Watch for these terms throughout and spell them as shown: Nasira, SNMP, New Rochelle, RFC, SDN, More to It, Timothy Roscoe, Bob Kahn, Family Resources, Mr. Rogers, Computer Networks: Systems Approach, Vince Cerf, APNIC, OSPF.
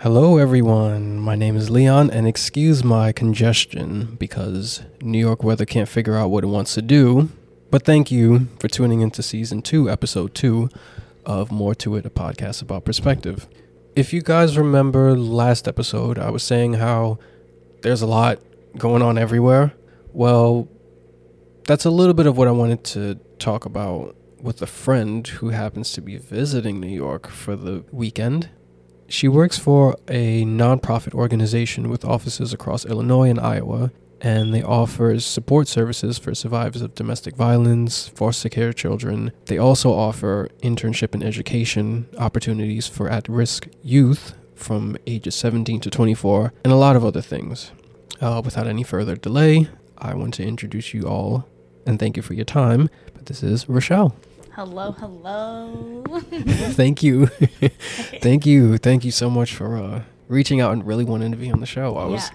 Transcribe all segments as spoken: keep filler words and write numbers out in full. Hello everyone, my name is Leon, and excuse my congestion because New York weather can't figure out what it wants to do, but thank you for tuning into Season two, Episode two of More to It, a podcast about perspective. If you guys remember last episode, I was saying how there's a lot going on everywhere. Well, that's a little bit of what I wanted to talk about with a friend who happens to be visiting New York for the weekend. She works for a nonprofit organization with offices across Illinois and Iowa, and they offer support services for survivors of domestic violence, foster care children. They also offer internship and education opportunities for at-risk youth from ages seventeen to twenty-four, and a lot of other things. Uh, without any further delay, I want to introduce you all, and thank you for your time, but this is Rochelle. Hello, hello. Thank you. Thank you. Thank you so much for uh, reaching out and really wanting to be on the show. I yeah. was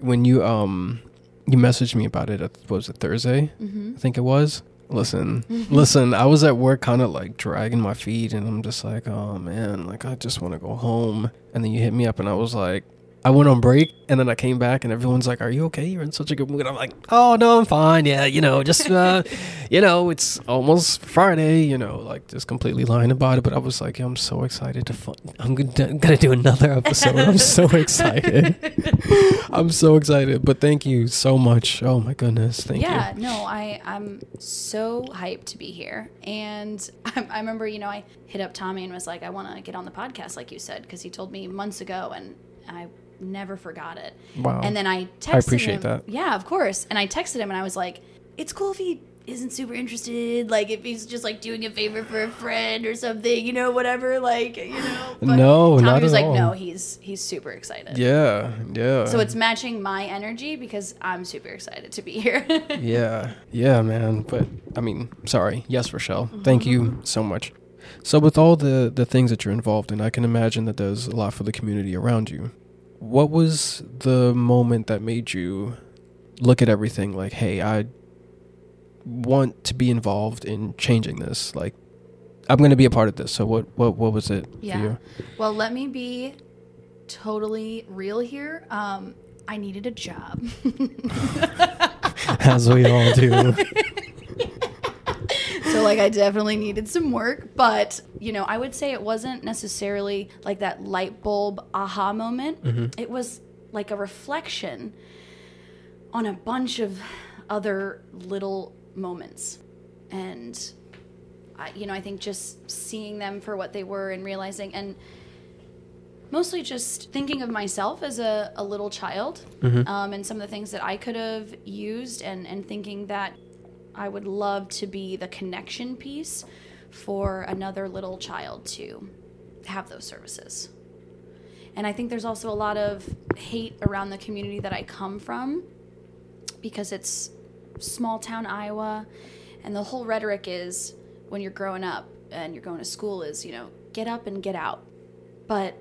when you um you messaged me about it, at, what was it, Thursday? Mm-hmm. I think it was. Listen, mm-hmm. listen, I was at work kind of like dragging my feet, and I'm just like, oh man, like I just want to go home. And then you hit me up and I was like, I went on break, and then I came back, and everyone's like, are you okay? You're in such a good mood. And I'm like, oh, no, I'm fine. Yeah, you know, just, uh, you know, it's almost Friday, you know, like just completely lying about it. But I was like, yeah, I'm so excited to, fun- I'm going to do another episode. I'm so excited. I'm so excited. But thank you so much. Oh, my goodness. Thank yeah, you. Yeah, no, I, I'm so hyped to be here. And I, I remember, you know, I hit up Tommy and was like, I want to get on the podcast, like you said, because he told me months ago, and I never forgot it. Wow. And then I texted him. I appreciate him. that. Yeah, of course. And I texted him and I was like, it's cool if he isn't super interested, like if he's just like doing a favor for a friend or something, you know, whatever, like, you know. But no, Tommy not was at like, all. No, he's he's super excited. Yeah, yeah. So it's matching my energy because I'm super excited to be here. yeah, yeah, man. But I mean, sorry. Yes, Rochelle. Mm-hmm. Thank you so much. So with all the, the things that you're involved in, I can imagine that there's a lot for the community around you. What was the moment that made you look at everything like, hey, I want to be involved in changing this? Like, I'm going to be a part of this. So what what, what was it yeah. for you? Well, let me be totally real here. Um, I needed a job. As we all do. So, like, I definitely needed some work. But, you know, I would say it wasn't necessarily, like, that light bulb aha moment. Mm-hmm. It was, like, a reflection on a bunch of other little moments. And, I, you know, I think just seeing them for what they were and realizing, and mostly just thinking of myself as a, a little child, mm-hmm. um, and some of the things that I could have used, and, and thinking that I would love to be the connection piece for another little child to have those services. And I think there's also a lot of hate around the community that I come from because it's small town Iowa, and the whole rhetoric is when you're growing up and you're going to school is, you know, get up and get out. But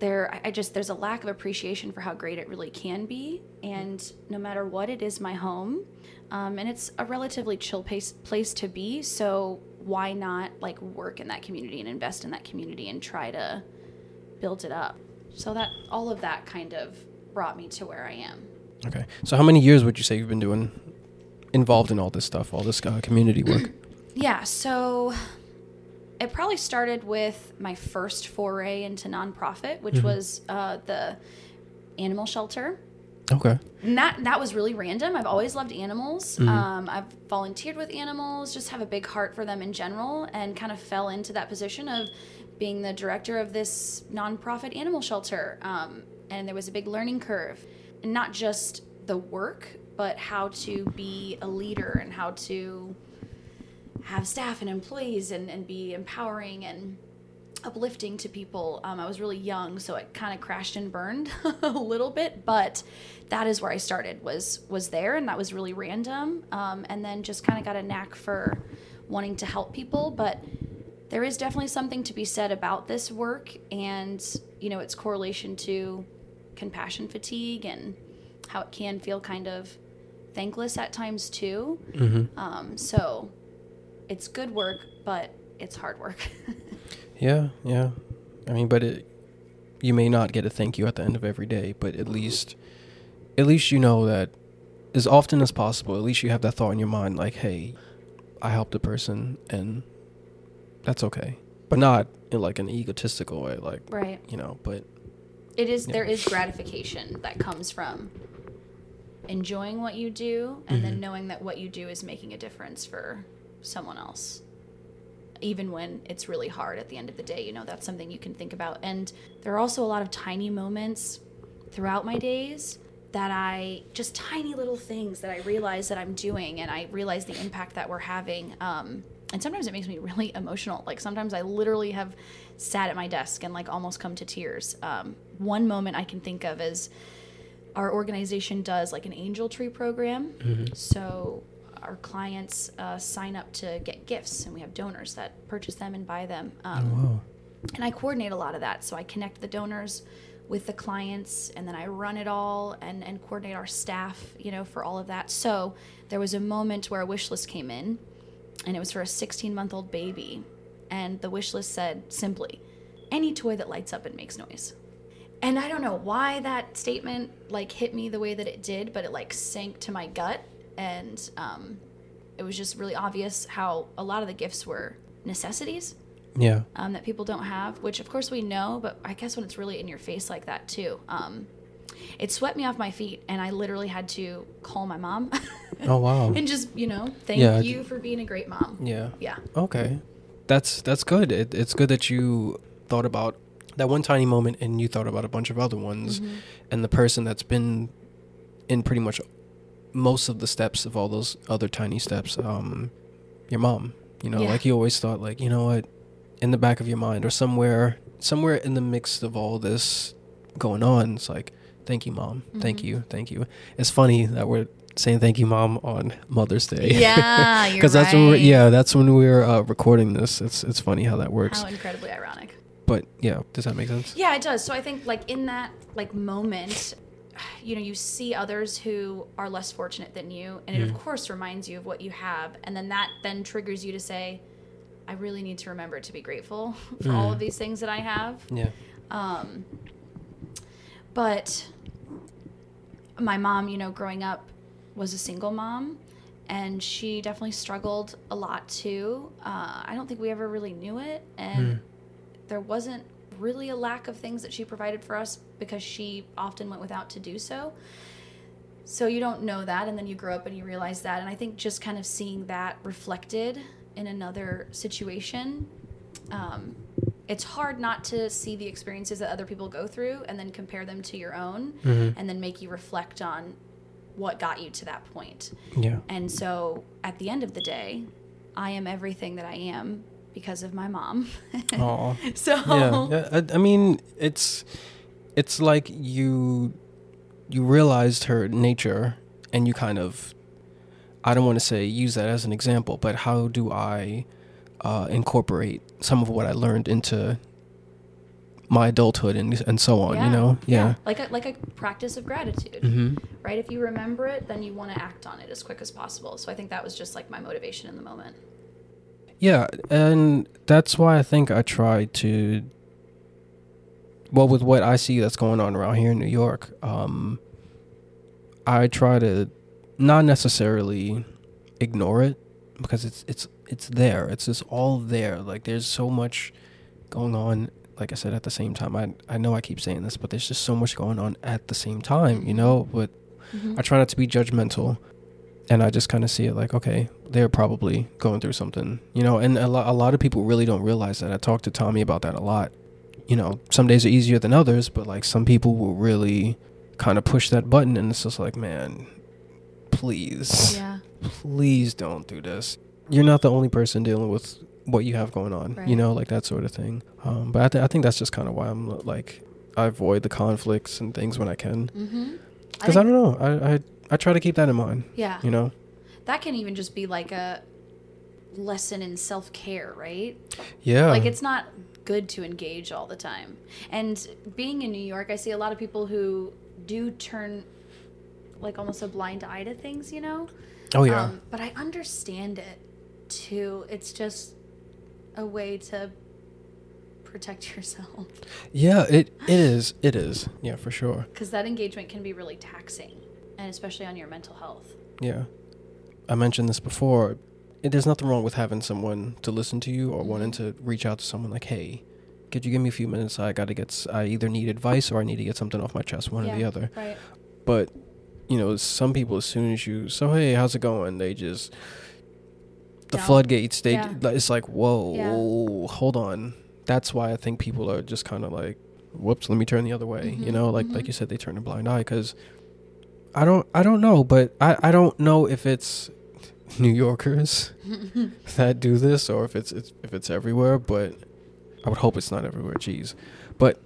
there, I just, there's a lack of appreciation for how great it really can be. And no matter what, it is my home. Um, and it's a relatively chill place, place to be, so why not, like, work in that community and invest in that community and try to build it up? So that all of that kind of brought me to where I am. Okay. So how many years would you say you've been doing, involved in all this stuff, all this uh, community work? Yeah, so it probably started with my first foray into nonprofit, which mm-hmm. was uh, the animal shelter. Okay. And that, that was really random. I've always loved animals. Mm-hmm. Um, I've volunteered with animals, just have a big heart for them in general, and kind of fell into that position of being the director of this nonprofit animal shelter. Um, and there was a big learning curve, and not just the work, but how to be a leader and how to have staff and employees and, and be empowering and uplifting to people. Um, I was really young, so it kind of crashed and burned a little bit, but that is where I started, was was there, and that was really random. Um, and then just kind of got a knack for wanting to help people. But there is definitely something to be said about this work and, you know, its correlation to compassion fatigue and how it can feel kind of thankless at times too. Mm-hmm. Um, so it's good work, but it's hard work. Yeah, yeah. I mean, but it You may not get a thank you at the end of every day, but at least, at least you know that as often as possible, at least you have that thought in your mind, like, hey, I helped a person and that's okay. But not in like an egotistical way, like, right. you know, but. It is, there know. is gratification that comes from enjoying what you do and mm-hmm. then knowing that what you do is making a difference for someone else. Even when it's really hard at the end of the day, you know, that's something you can think about. And there are also a lot of tiny moments throughout my days that I, just tiny little things that I realize that I'm doing, and I realize the impact that we're having. Um, and sometimes it makes me really emotional. Like sometimes I literally have sat at my desk and like almost come to tears. Um, one moment I can think of is our organization does like an angel tree program. Mm-hmm. So our clients uh, sign up to get gifts, and we have donors that purchase them and buy them. Um, oh, wow. And I coordinate a lot of that. So I connect the donors with the clients, and then I run it all and, and coordinate our staff, you know, for all of that. So there was a moment where a wish list came in, and it was for a sixteen-month-old baby. And the wish list said simply, any toy that lights up and makes noise. And I don't know why that statement like hit me the way that it did, but it like sank to my gut. And um, it was just really obvious how a lot of the gifts were necessities yeah. um, that people don't have, which of course we know, but I guess when it's really in your face like that too, um, it swept me off my feet, and I literally had to call my mom. Oh, wow. And just, you know, thank yeah, you d- for being a great mom. Yeah. Yeah. Okay. That's that's good. It, it's good that you thought about that one tiny moment, and you thought about a bunch of other ones, mm-hmm. and the person that's been in pretty much most of the steps of all those other tiny steps, um your mom, you know, yeah. like you always thought, like, you know what, in the back of your mind or somewhere somewhere in the mix of all this going on, it's like, thank you, mom. Mm-hmm. thank you thank you It's funny that we're saying thank you, mom, on Mother's Day. Yeah, because that's right. when we're, yeah that's when we're uh, recording this. It's it's funny how that works, how incredibly ironic. But yeah, does that make sense? Yeah, it does. So I think like in that like moment, you know, you see others who are less fortunate than you, and it mm. of course reminds you of what you have, and then that then triggers you to say, I really need to remember to be grateful for mm. all of these things that I have. Yeah. Um but my mom, you know, growing up was a single mom, and she definitely struggled a lot too. uh I don't think we ever really knew it, and mm. there wasn't really a lack of things that she provided for us because she often went without to do so. So you don't know that, and then you grow up and you realize that. And I think just kind of seeing that reflected in another situation, um, it's hard not to see the experiences that other people go through and then compare them to your own, mm-hmm. and then make you reflect on what got you to that point. Yeah. And so at the end of the day, I am everything that I am because of my mom. Oh. So yeah, I, I mean, it's it's like you you realized her nature, and you kind of, I don't want to say use that as an example, but how do I uh, incorporate some of what I learned into my adulthood and and so on? Yeah. You know, yeah. yeah, like a, like a practice of gratitude, mm-hmm. right? If you remember it, then you want to act on it as quick as possible. So I think that was just like my motivation in the moment. Yeah, and that's why I think I try to, well, with what I see that's going on around here in New York, um, I try to not necessarily ignore it, because it's it's it's there. It's just all there. Like, there's so much going on, like I said, at the same time. I, I know I keep saying this, but there's just so much going on at the same time, you know? But mm-hmm. I try not to be judgmental. And I just kind of see it like, okay, they're probably going through something, you know, and a, lo- a lot of people really don't realize that. I talk to Tommy about that a lot. You know, some days are easier than others, but like some people will really kind of push that button, and it's just like, man, please, yeah. please don't do this. You're not the only person dealing with what you have going on, right. you know, like that sort of thing. Um, but I, th- I think that's just kind of why I'm like, I avoid the conflicts and things when I can. Mm-hmm. Because I, I don't know. I, I I try to keep that in mind. Yeah. You know? That can even just be like a lesson in self-care, right? Yeah. Like, it's not good to engage all the time. And being in New York, I see a lot of people who do turn like almost a blind eye to things, you know? Oh, yeah. Um, but I understand it, too. It's just a way to protect yourself. Yeah, it, it is. It is. Yeah, for sure. Because that engagement can be really taxing, and especially on your mental health. Yeah. I mentioned this before. It, there's nothing wrong with having someone to listen to you or wanting to reach out to someone like, hey, could you give me a few minutes? I got to get, I either need advice or I need to get something off my chest, one yeah, or the other. Right. But, you know, some people, as soon as you, so, hey, how's it going? They just, the Down. floodgates, they, yeah. it's like, whoa, yeah. hold on. That's why I think people are just kind of like, whoops, let me turn the other way. Mm-hmm. You know, like, mm-hmm. like you said, they turn a blind eye because I don't, I don't know, but I, I don't know if it's New Yorkers that do this or if it's, it's, if it's everywhere, but I would hope it's not everywhere, geez. But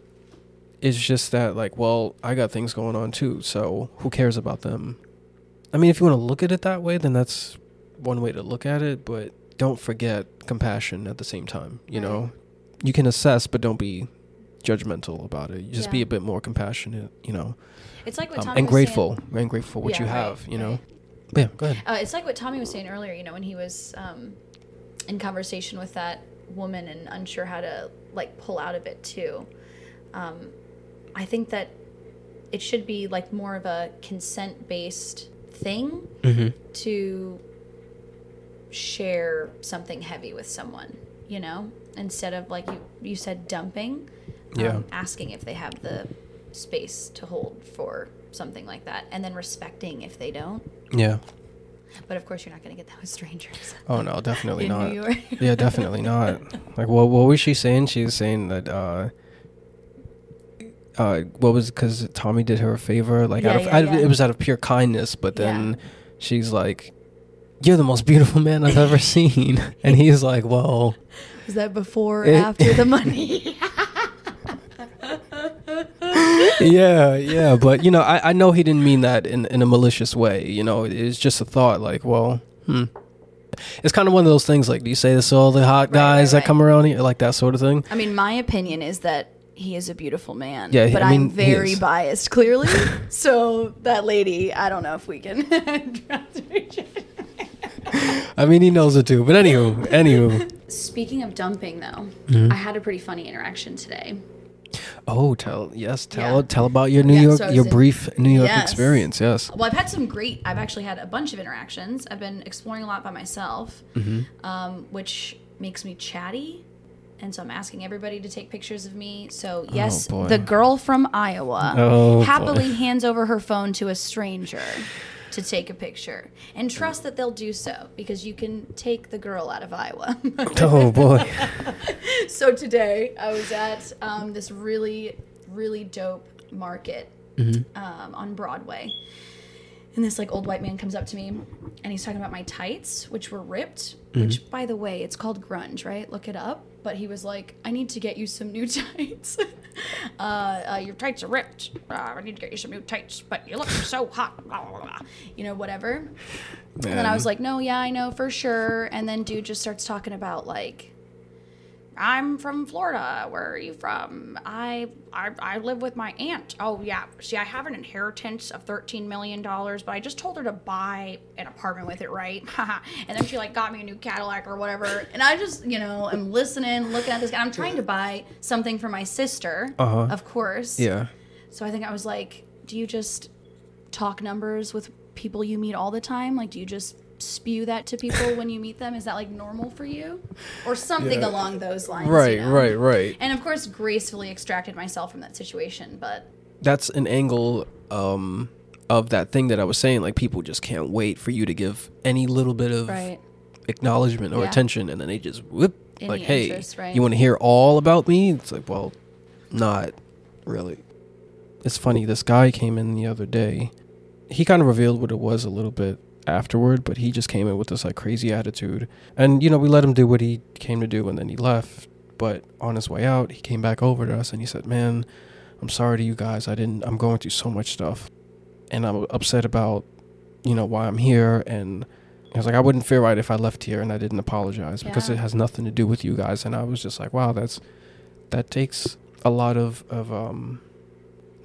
it's just that, like, well, I got things going on too, so who cares about them? I mean, if you want to look at it that way, then that's one way to look at it, but don't forget compassion at the same time, you right. know? You can assess, but don't be judgmental about it. You just yeah. be a bit more compassionate, you know? It's like what um, Tommy and was grateful, saying. And grateful for what yeah, you right, have, you right. know? But yeah, go ahead. Uh, it's like what Tommy was saying earlier, you know, when he was um, in conversation with that woman and unsure how to like pull out of it too. Um, I think that it should be like more of a consent based thing mm-hmm. to share something heavy with someone, you know, instead of like you, you said dumping, um, yeah. asking if they have the space to hold for something like that and then respecting if they don't. Yeah. But of course, you're not going to get that with strangers. Oh no, definitely not. New York. Yeah, definitely not. Like, what? What was she saying? She was saying that. Uh, uh, what was? Because Tommy did her a favor. Like, yeah, out of, yeah, out of, yeah. it was out of pure kindness. But then yeah. she's like, "You're the most beautiful man I've ever seen," and he's like, "Well, was that before or it, after the money?" yeah yeah but you know I, I know he didn't mean that in, in a malicious way, you know, it's just a thought like, well hmm. it's kind of one of those things like, do you say this to all the hot guys right, right, that right. come around here, like that sort of thing. I mean, my opinion is that he is a beautiful man, yeah, but I mean, I'm very biased clearly. So that lady, I don't know if we can I mean, he knows it too, but anywho anywho speaking of dumping though, mm-hmm. I had a pretty funny interaction today. Oh, tell yes, tell yeah. tell about your New yeah, York, so your in, brief New York yes. experience. Yes. Well, I've had some great. I've actually had a bunch of interactions. I've been exploring a lot by myself, mm-hmm. um, which makes me chatty, and so I'm asking everybody to take pictures of me. So yes, oh, the girl from Iowa oh, happily boy. hands over her phone to a stranger to take a picture, and trust that they'll do so because you can take the girl out of Iowa. Oh boy. So today I was at um, this really, really dope market mm-hmm. um, on Broadway. And this like old white man comes up to me and he's talking about my tights, which were ripped, mm-hmm. which by the way, it's called grunge, right? Look it up. But he was like, I need to get you some new tights. uh, uh, your tights are ripped. Uh, I need to get you some new tights, but you look so hot. Blah, blah, blah. You know, whatever. Man. And then I was like, no, yeah, I know for sure. And then dude just starts talking about like, I'm from Florida. Where are you from? I, I I live with my aunt. Oh, yeah. See, I have an inheritance of thirteen million dollars, but I just told her to buy an apartment with it, right? And then she, like, got me a new Cadillac or whatever. And I just, you know, am listening, looking at this guy. I'm trying to buy something for my sister, uh-huh. of course. Yeah. So I think I was like, do you just talk numbers with people you meet all the time? Like, do you just spew that to people when you meet them? Is that like normal for you or something yeah. along those lines, right, you know? right right and of course gracefully extracted myself from that situation. But that's an angle um of that thing that I was saying, like people just can't wait for you to give any little bit of right. acknowledgement or yeah. attention, and then they just whoop any like hey interest, right? You want to hear all about me? It's like, well, not really. It's funny, this guy came in the other day, he kind of revealed what it was a little bit afterward, but he just came in with this like crazy attitude, and you know, we let him do what he came to do and then he left. But on his way out, he came back over to us and he said, man, I'm sorry to you guys, I didn't I'm going through so much stuff and I'm upset about, you know, why I'm here. And I was like, I wouldn't feel right if I left here and I didn't apologize yeah. because it has nothing to do with you guys. And I was just like, wow, that's that takes a lot of of um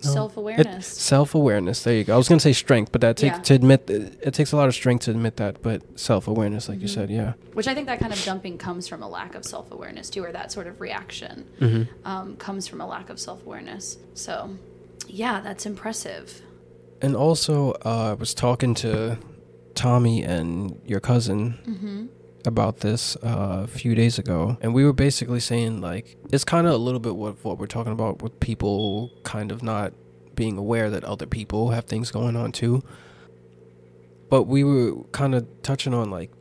No, self-awareness. It, self-awareness. There you go. I was going to say strength, but that take, yeah. to admit th- it takes a lot of strength to admit that, but self-awareness, like mm-hmm. you said, yeah. Which I think that kind of dumping comes from a lack of self-awareness too, or that sort of reaction mm-hmm. um, comes from a lack of self-awareness. So, yeah, that's impressive. And also, uh, I was talking to Tommy and your cousin mm-hmm. about this uh, a few days ago, and we were basically saying, like, it's kind of a little bit what, what we're talking about with people kind of not being aware that other people have things going on too. But we were kind of touching on, like,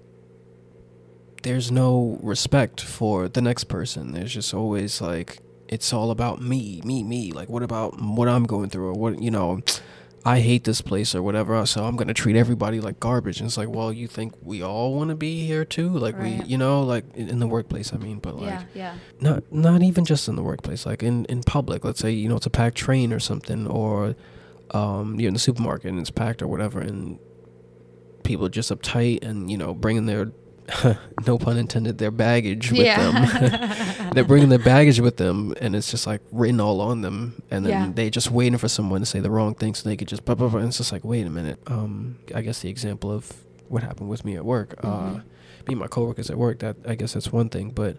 there's no respect for the next person. There's just always, like, it's all about me, me, me. Like, what about what I'm going through, or what, you know, I hate this place or whatever, so I'm going to treat everybody like garbage. And it's like, well, you think we all want to be here too? Like, right. we, you know, like in the workplace, I mean, but like, yeah, yeah. not not even just in the workplace, like in, in public, let's say, you know, it's a packed train or something, or um, you're in the supermarket and it's packed or whatever, and people are just uptight and, you know, bringing their, no pun intended, their baggage with yeah. them. They're bringing their baggage with them, and it's just like written all on them, and then yeah. they just waiting for someone to say the wrong thing so they could just blah, blah, blah. And it's just like, wait a minute. Um, I guess the example of what happened with me at work, mm-hmm. uh, me and my coworkers at work, that I guess that's one thing, but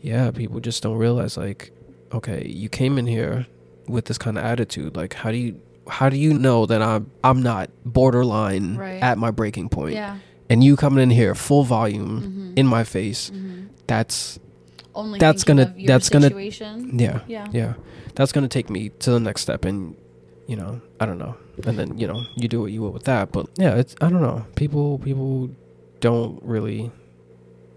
yeah, people just don't realize, like, okay, you came in here with this kind of attitude. Like, how do you how do you know that I'm I'm not borderline right. at my breaking point? Yeah. And you coming in here full volume mm-hmm. in my face, mm-hmm. that's Only that's gonna that's situation. gonna yeah, yeah yeah that's gonna take me to the next step, and you know I don't know, and then you know you do what you will with that, but yeah it's I don't know people people don't really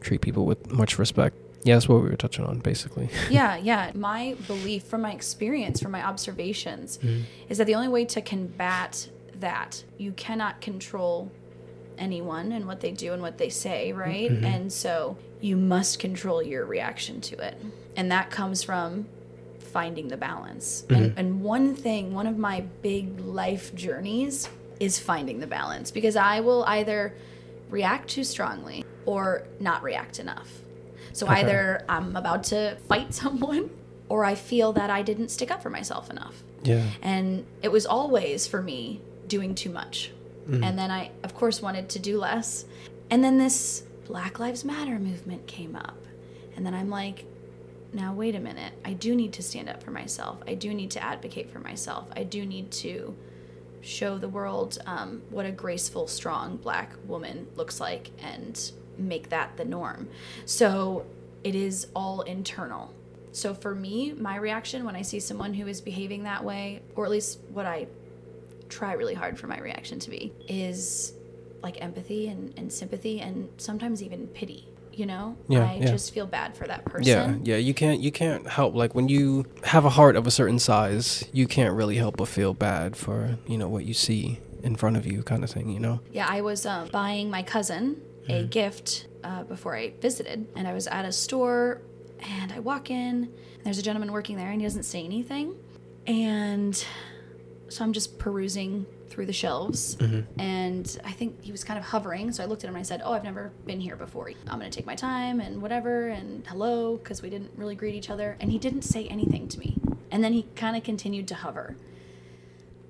treat people with much respect. Yeah, that's what we were touching on basically. yeah yeah my belief from my experience, from my observations mm-hmm. is that the only way to combat that, you cannot control anyone and what they do and what they say, right? Mm-hmm. And so you must control your reaction to it. And that comes from finding the balance. Mm-hmm. And, and one thing, one of my big life journeys is finding the balance, because I will either react too strongly or not react enough. So okay. either I'm about to fight someone or I feel that I didn't stick up for myself enough. Yeah. And it was always for me doing too much. Mm. And then I, of course, wanted to do less. And then this Black Lives Matter movement came up. And then I'm like, now, wait a minute. I do need to stand up for myself. I do need to advocate for myself. I do need to show the world um, what a graceful, strong Black woman looks like and make that the norm. So it is all internal. So for me, my reaction when I see someone who is behaving that way, or at least what I try really hard for my reaction to be, is like empathy and, and sympathy and sometimes even pity, you know? Yeah, I yeah. just feel bad for that person. Yeah, yeah, you can't you can't help, like when you have a heart of a certain size, you can't really help but feel bad for, you know, what you see in front of you kind of thing, you know? Yeah, I was um, buying my cousin a mm. gift uh, before I visited, and I was at a store and I walk in and there's a gentleman working there and he doesn't say anything, and so I'm just perusing through the shelves, mm-hmm. and I think he was kind of hovering, so I looked at him and I said, oh, I've never been here before. I'm going to take my time and whatever, and hello, because we didn't really greet each other, and he didn't say anything to me. And then he kind of continued to hover.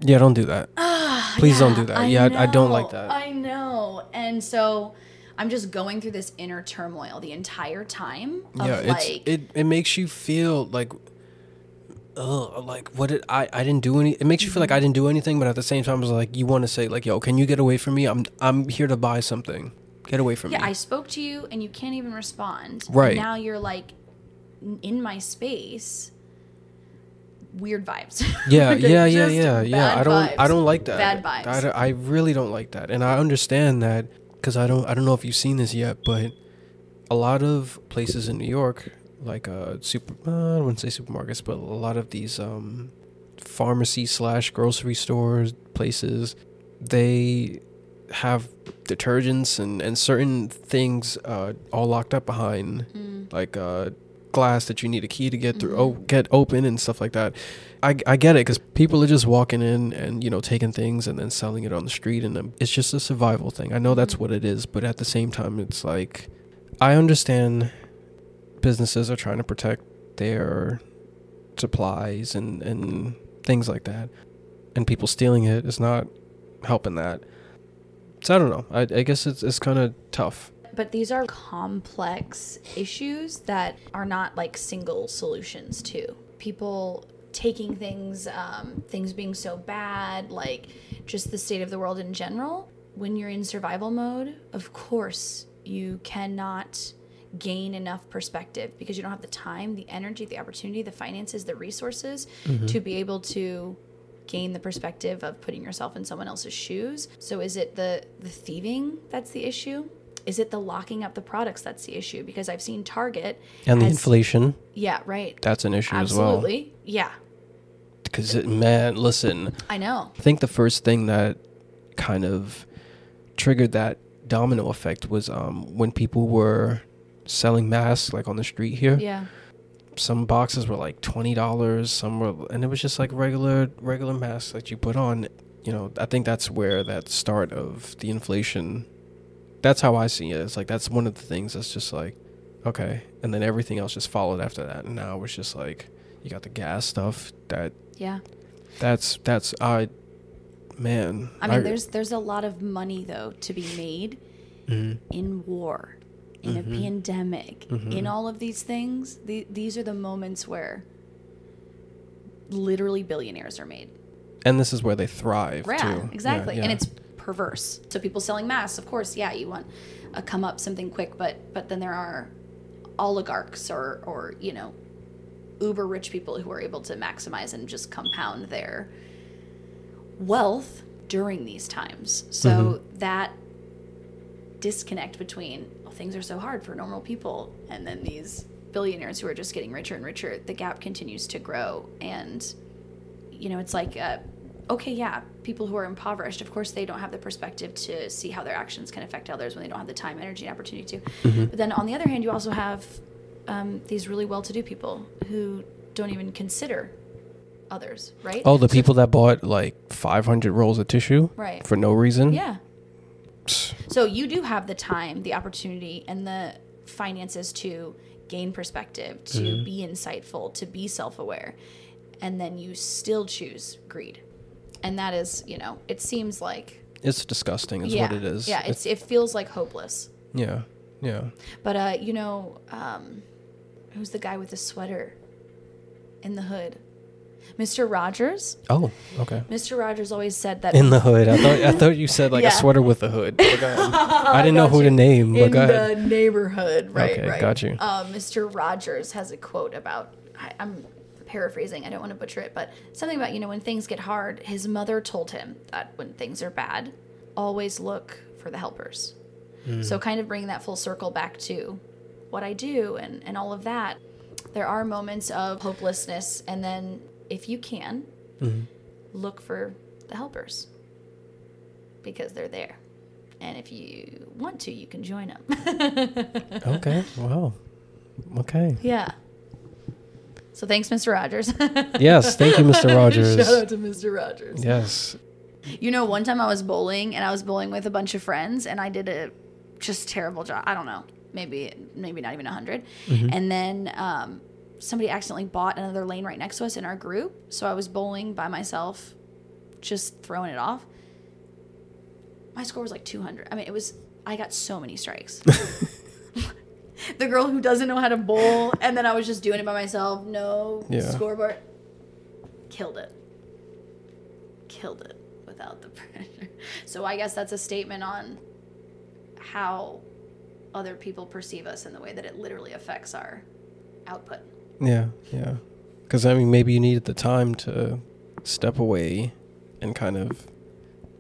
Yeah, don't do that. Uh, Please yeah, don't do that. I yeah, know, I don't like that. I know. And so I'm just going through this inner turmoil the entire time. Of yeah, it's, like, it, it makes you feel like... Ugh, like what did I I didn't do any it makes you feel like I didn't do anything, but at the same time I was like, you want to say like, yo, can you get away from me? I'm I'm here to buy something, get away from yeah, me. Yeah, I spoke to you and you can't even respond, right? And now you're like in my space. Weird vibes. Yeah yeah yeah yeah yeah I don't vibes. I don't like that. Bad vibes. I, I really don't like that, and I understand that, because I don't I don't know if you've seen this yet, but a lot of places in New York, like uh super uh, I wouldn't say supermarkets, but a lot of these um pharmacy slash grocery stores places, they have detergents and and certain things uh all locked up behind mm. like uh glass that you need a key to get through mm-hmm. oh get open and stuff like that. I, I get it, because people are just walking in and, you know, taking things and then selling it on the street, and um, it's just a survival thing. I know that's mm-hmm. what it is, but at the same time it's like, I understand businesses are trying to protect their supplies and, and things like that. And people stealing it is not helping that. So I don't know. I, I guess it's it's kind of tough. But these are complex issues that are not like single solutions to. People taking things, um, things being so bad, like just the state of the world in general. When you're in survival mode, of course, you cannot gain enough perspective because you don't have the time, the energy, the opportunity, the finances, the resources mm-hmm. to be able to gain the perspective of putting yourself in someone else's shoes. So is it the, the thieving that's the issue? Is it the locking up the products that's the issue? Because I've seen Target. And has, the inflation. Yeah, right. That's an issue Absolutely. as well. Absolutely, yeah. Because, man, listen. I know. I think the first thing that kind of triggered that domino effect was um, when people were selling masks, like, on the street here. Yeah. Some boxes were, like, twenty dollars. Some were... And it was just, like, regular regular masks that you put on. You know, I think that's where that start of the inflation... That's how I see it. It's like, that's one of the things that's just, like, okay. And then everything else just followed after that. And now it's just, like, you got the gas stuff that... Yeah. That's... That's... I... Man. I mean, I, there's there's a lot of money, though, to be made mm-hmm. in war, in mm-hmm. a pandemic, mm-hmm. in all of these things. The, these are the moments where literally billionaires are made. And this is where they thrive, yeah, too. Exactly. Yeah, yeah. And it's perverse. So people selling masks, of course, yeah, you want a come up, something quick, but but then there are oligarchs or, or you know, uber-rich people who are able to maximize and just compound their... wealth during these times. So mm-hmm. that disconnect between, well, things are so hard for normal people, and then these billionaires who are just getting richer and richer, the gap continues to grow. And, you know, it's like, uh, okay, yeah, people who are impoverished, of course, they don't have the perspective to see how their actions can affect others when they don't have the time, energy, and opportunity to. Mm-hmm. But then on the other hand, you also have um, these really well-to-do people who don't even consider others, right? Oh, the people that bought like five hundred rolls of tissue, right, for no reason. Yeah. So you do have the time, the opportunity, and the finances to gain perspective, to mm-hmm. be insightful, to be self-aware, and then you still choose greed. And that is, you know, it seems like it's disgusting is yeah, what it is. Yeah, it's, it's it feels like hopeless. Yeah, yeah. But uh, you know, um, who's the guy with the sweater in the hood? Mister Rogers. Oh, okay. Mister Rogers always said that in the hood. I thought I thought you said like yeah. a sweater with a hood. But go ahead. I didn't I know who you. to name. But in go ahead. The neighborhood, right? Okay, right. Got you. Uh, Mister Rogers has a quote about. I, I'm paraphrasing. I don't want to butcher it, but something about, you know, when things get hard. His mother told him that when things are bad, always look for the helpers. Mm. So kind of bringing that full circle back to what I do and and all of that. There are moments of hopelessness, and then, if you can, mm-hmm. look for the helpers because they're there. And if you want to, you can join them. Okay. Wow. Okay. Yeah. So thanks, Mister Rogers. Yes. Thank you, Mister Rogers. Shout out to Mister Rogers. Yes. You know, one time I was bowling and I was bowling with a bunch of friends and I did a just terrible job. I don't know. Maybe, maybe not even a hundred. Mm-hmm. And then, um, somebody accidentally bought another lane right next to us in our group. So I was bowling by myself, just throwing it off. My score was like two hundred. I mean, it was, I got so many strikes. The girl who doesn't know how to bowl. And then I was just doing it by myself. No yeah. scoreboard. Killed it. Killed it without the pressure. So I guess that's a statement on how other people perceive us and the way that it literally affects our output. Yeah, yeah. Because, I mean, maybe you needed the time to step away and kind of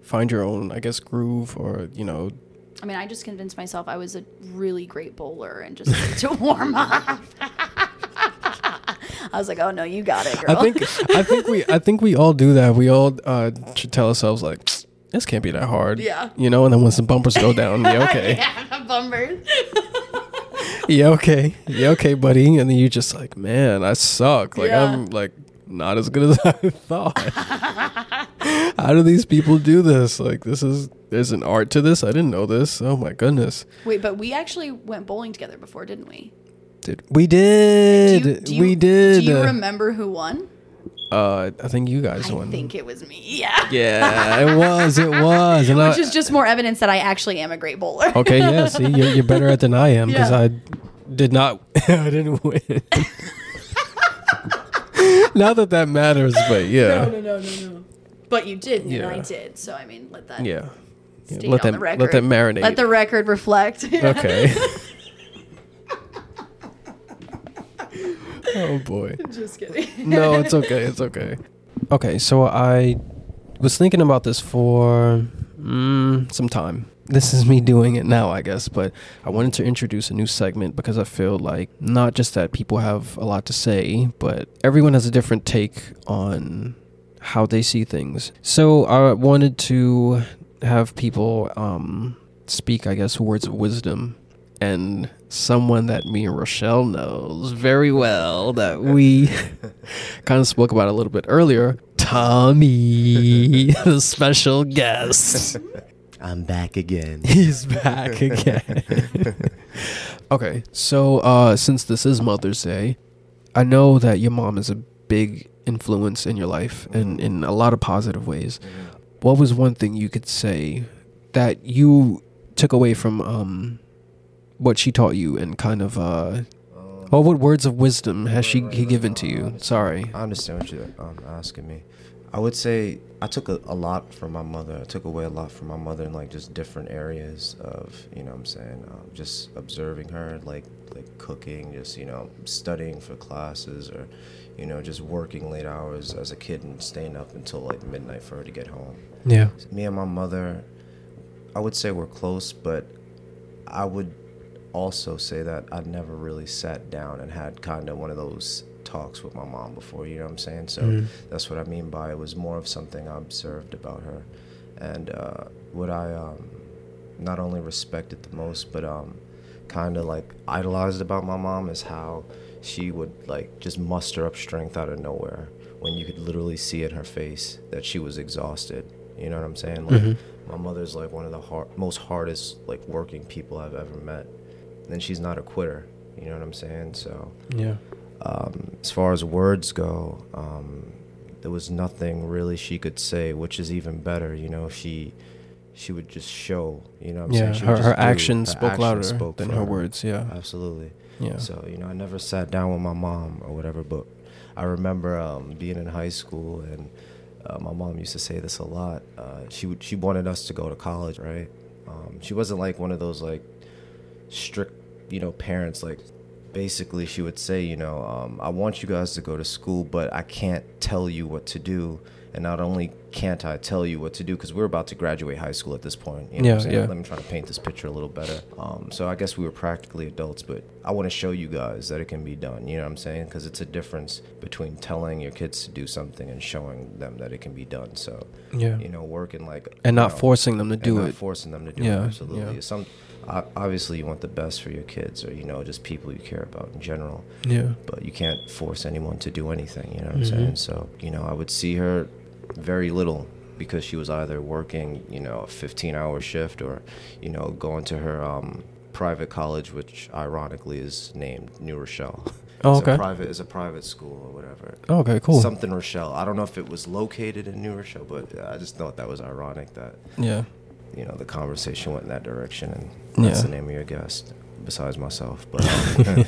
find your own, I guess, groove or, you know. I mean, I just convinced myself I was a really great bowler and just like to warm up. I was like, oh, no, you got it, girl. I think, I think, we, I think we all do that. We all uh, should tell ourselves, like, this can't be that hard. Yeah. You know, and then when some bumpers go down, yeah, okay. Yeah, bumpers. Yeah, okay. Yeah, okay, buddy. And then you're just like, man, I suck. Like, yeah. I'm, like, not as good as I thought. How do these people do this? Like, this is, there's an art to this. I didn't know this. Oh, my goodness. Wait, but we actually went bowling together before, didn't we? Did We did. Do you, do you, we did. Do you remember who won? Uh, I think you guys I won. I think it was me. Yeah. Yeah, it was. It was. And Which I, is just more evidence that I actually am a great bowler. Okay. Yeah. See, you're, you're better at it than I am because yeah. I did not. I didn't win. Not that that matters, but yeah. No, no, no, no, no. But you did, and yeah. I did. So I mean, let that. Yeah. yeah. Let that. Let that marinate. Let the record reflect. Okay. Oh boy. Just kidding. No, it's okay. It's okay. Okay, so I was thinking about this for mm, some time. This is me doing it now, I guess, but I wanted to introduce a new segment because I feel like not just that people have a lot to say, but everyone has a different take on how they see things. So I wanted to have people um, speak, I guess, words of wisdom. And someone that me and Rochelle knows very well that we kind of spoke about a little bit earlier, Tommy, the special guest. I'm back again. He's back again. Okay, so uh, since this is Mother's Day, I know that your mom is a big influence in your life and in a lot of positive ways. What was one thing you could say that you took away from... Um, what she taught you and kind of uh um, well, what words of wisdom has she he given to you? Sorry, I understand what you're um, asking me. I would say I took a, a lot from my mother. I took away a lot from my mother in like just different areas of, you know what I'm saying, um, just observing her, like like cooking, just, you know, studying for classes, or, you know, just working late hours as a kid and staying up until like midnight for her to get home. Yeah. Me and my mother, I would say we're close, but I would also say that I never really sat down and had kind of one of those talks with my mom before, you know what I'm saying? So mm. that's what I mean by it was more of something I observed about her. And uh, what I um, not only respected the most, but um, kind of like idolized about my mom is how she would like just muster up strength out of nowhere when you could literally see in her face that she was exhausted. You know what I'm saying? Like mm-hmm. my mother's like one of the hard, most hardest like working people I've ever met. Then she's not a quitter, you know what I'm saying? So yeah. Um, as far as words go, um, there was nothing really she could say, which is even better, you know. She she would just show, you know what I'm yeah, saying? She her her actions spoke action louder spoke than her, her words, yeah. Absolutely. Yeah. So, you know, I never sat down with my mom or whatever, but I remember um, being in high school, and uh, my mom used to say this a lot. Uh, she would, she wanted us to go to college, right? Um, she wasn't like one of those like strict, you know, parents. Like basically she would say, you know, um, I want you guys to go to school, but I can't tell you what to do. And not only can't I tell you what to do, because we're about to graduate high school at this point, you know yeah, what I'm saying? Yeah. Let me try to paint this picture a little better. Um, so I guess we were practically adults, but I want to show you guys that it can be done, you know what I'm saying? Because it's a difference between telling your kids to do something and showing them that it can be done. So, yeah. you know, working like... And not know, forcing them to do it. not forcing them to do yeah, it, absolutely. Yeah. Some, obviously, you want the best for your kids, or, you know, just people you care about in general. Yeah. But you can't force anyone to do anything, you know what I'm mm-hmm. saying? So, you know, I would see her... very little, because she was either working, you know, a fifteen-hour shift, or, you know, going to her um, private college, which ironically is named New Rochelle. Oh, okay. It's a private, it's a private school or whatever. Oh, okay, cool. Something Rochelle. I don't know if it was located in New Rochelle, but I just thought that was ironic that, yeah, you know, the conversation went in that direction, and that's yeah. the name of your guest, besides myself. But um,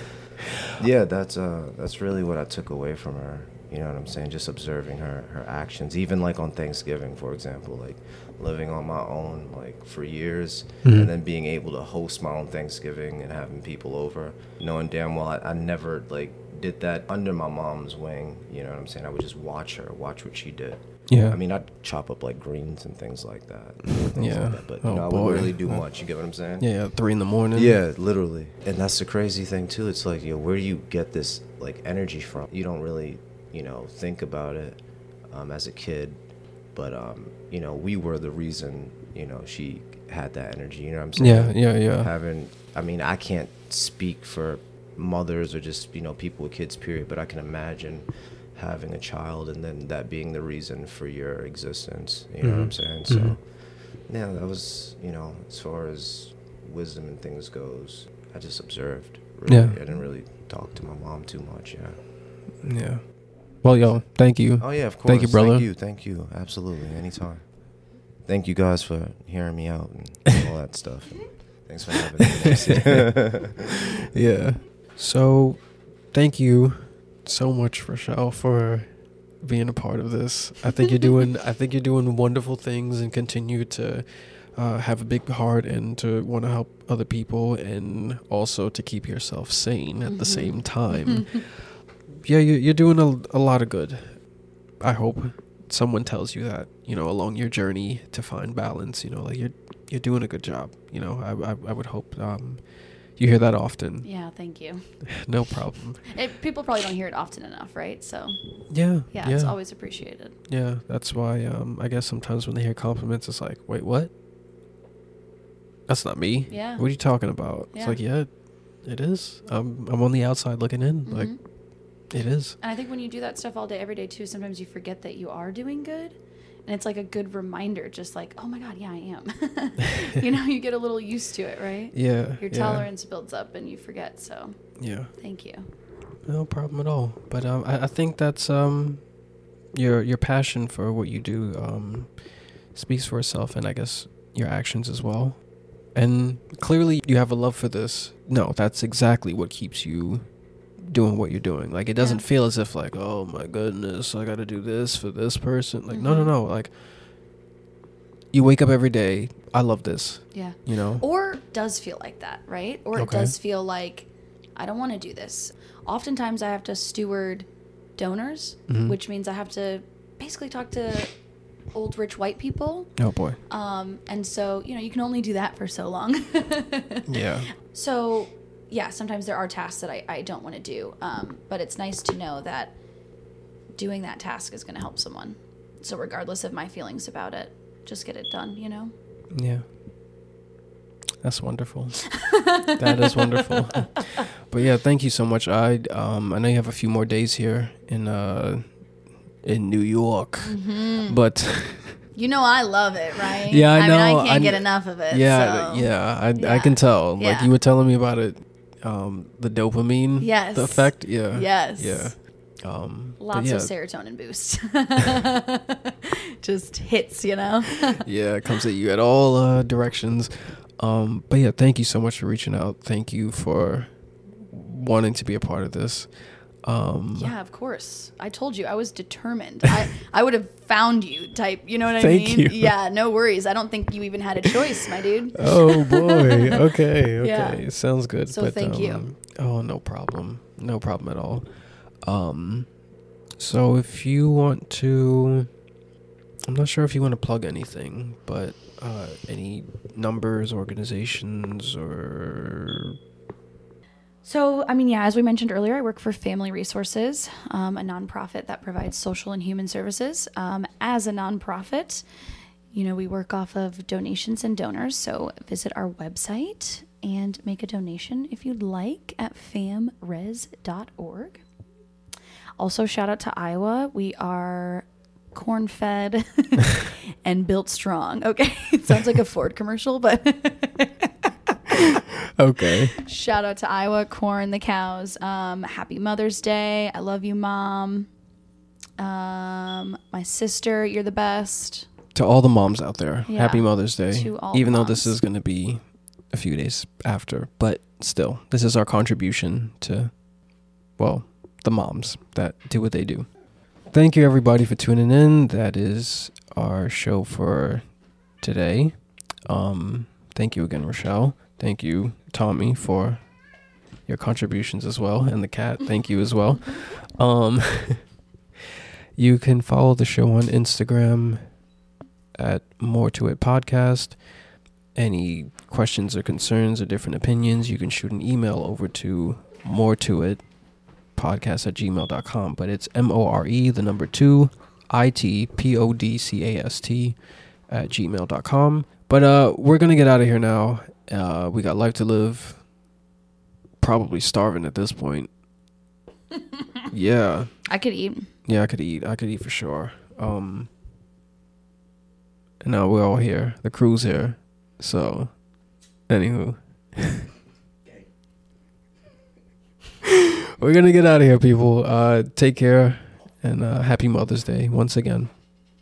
yeah, that's uh, that's really what I took away from her. You know what I'm saying? Just observing her, her actions, even like on Thanksgiving, for example, like living on my own like for years mm-hmm. and then being able to host my own Thanksgiving and having people over, knowing damn well I, I never like did that under my mom's wing. You know what I'm saying? I would just watch her, watch what she did. Yeah. I mean, I'd chop up like greens and things like that. Things yeah. Like that, but oh, you know, I wouldn't really do much. You get what I'm saying? Yeah, three in the morning. Yeah, literally. And that's the crazy thing too. It's like, you know, where do you get this like energy from? You don't really... you know, think about it um, as a kid, but, um, you know, we were the reason, you know, she had that energy, you know what I'm saying? Yeah, yeah, yeah. Having, I mean, I can't speak for mothers or just, you know, people with kids, period, but I can imagine having a child and then that being the reason for your existence, you know mm-hmm. what I'm saying? So, mm-hmm. yeah, that was, you know, as far as wisdom and things goes, I just observed, really. Yeah. I didn't really talk to my mom too much, yeah. Yeah. Well, yo, thank you. Oh, yeah, of course. Thank you, brother. Thank you. Thank you. Absolutely. Anytime. Thank you guys for hearing me out and all that stuff. And thanks for having me. Yeah. So thank you so much, Rochelle, for being a part of this. I think you're doing I think you're doing wonderful things, and continue to uh, have a big heart and to want to help other people, and also to keep yourself sane at mm-hmm. the same time. Yeah, you, you're doing a, a lot of good. I hope someone tells you that, you know, along your journey to find balance, you know, like you're you're doing a good job. You know, I I, I would hope um, you hear that often. Yeah, thank you. No problem. It, people probably don't hear it often enough, right? So yeah, yeah, yeah, it's always appreciated. Yeah, that's why um, I guess sometimes when they hear compliments, it's like, wait, what? That's not me. Yeah. What are you talking about? Yeah. It's like, yeah, it is. I'm I'm on the outside looking in, mm-hmm. like. It is. And I think when you do that stuff all day, every day, too, sometimes you forget that you are doing good. And it's like a good reminder, just like, oh, my God, yeah, I am. You know, you get a little used to it, right? Yeah. Your tolerance yeah. builds up and you forget. So, yeah. Thank you. No problem at all. But um, I, I think that's um, your your passion for what you do um, speaks for itself, and I guess your actions as well. And clearly you have a love for this. No, that's exactly what keeps you doing what you're doing. Like, it doesn't yeah. feel as if like, oh my goodness, I gotta do this for this person. Like, mm-hmm. no no no like, you wake up every day, I love this. Yeah. You know, or does feel like that, right? Or okay. It does feel like I don't want to do this. Oftentimes I have to steward donors, mm-hmm. which means I have to basically talk to old rich white people. Oh boy. Um and so, you know, you can only do that for so long. Yeah. So yeah, sometimes there are tasks that I, I don't want to do, um, but it's nice to know that doing that task is going to help someone. So regardless of my feelings about it, just get it done, you know? Yeah. That's wonderful. That is wonderful. But yeah, thank you so much. I um, I know you have a few more days here in uh, in New York, mm-hmm. but... You know I love it, right? Yeah, I know. I mean, I can't I, get enough of it. Yeah, so. yeah, I, yeah, I can tell. Yeah. Like, you were telling me about it. Um, the dopamine yes. the effect. Yeah. Yes. Yeah. Um, Lots yeah. of serotonin boost. Just hits, you know? Yeah, it comes at you at all uh, directions. Um, but yeah, thank you so much for reaching out. Thank you for wanting to be a part of this. Um, yeah, of course. I told you I was determined. I, I would have found you type, you know what I Thank mean? You. Yeah, no worries. I don't think you even had a choice, my dude. Oh boy. Okay. Okay. Yeah. Sounds good. So but, thank um, you. Oh, no problem. No problem at all. Um, so if you want to, I'm not sure if you want to plug anything, but, uh, any numbers, organizations, or... So, I mean, yeah, as we mentioned earlier, I work for Family Resources, um, a nonprofit that provides social and human services. Um, as a nonprofit, you know, we work off of donations and donors. So visit our website and make a donation if you'd like at fam res dot org. Also, shout out to Iowa. We are corn-fed and built strong. Okay, it sounds like a Ford commercial, but... Okay. Shout out to Iowa, corn, the cows. Um, happy Mother's Day. I love you, Mom. Um, my sister, you're the best. To all the moms out there, yeah. Happy Mother's Day. To all Even moms. Though this is going to be a few days after, but still, this is our contribution to, well, the moms that do what they do. Thank you, everybody, for tuning in. That is our show for today. Um, thank you again, Rochelle. Thank you, Tommy, for your contributions as well. And the cat, thank you as well. Um, you can follow the show on Instagram at More to It Podcast. Any questions or concerns or different opinions, you can shoot an email over to More to It Podcast at gmail dot com. But it's M O R E, the number two, I T P O D C A S T at gmail dot com. But uh, we're going to get out of here now. Uh, we got life to live. Probably starving at this point. Yeah. I could eat. Yeah, I could eat. I could eat for sure. Um, and now we're all here. The crew's here. So, anywho. We're going to get out of here, people. Uh, take care. and uh, happy Mother's Day once again.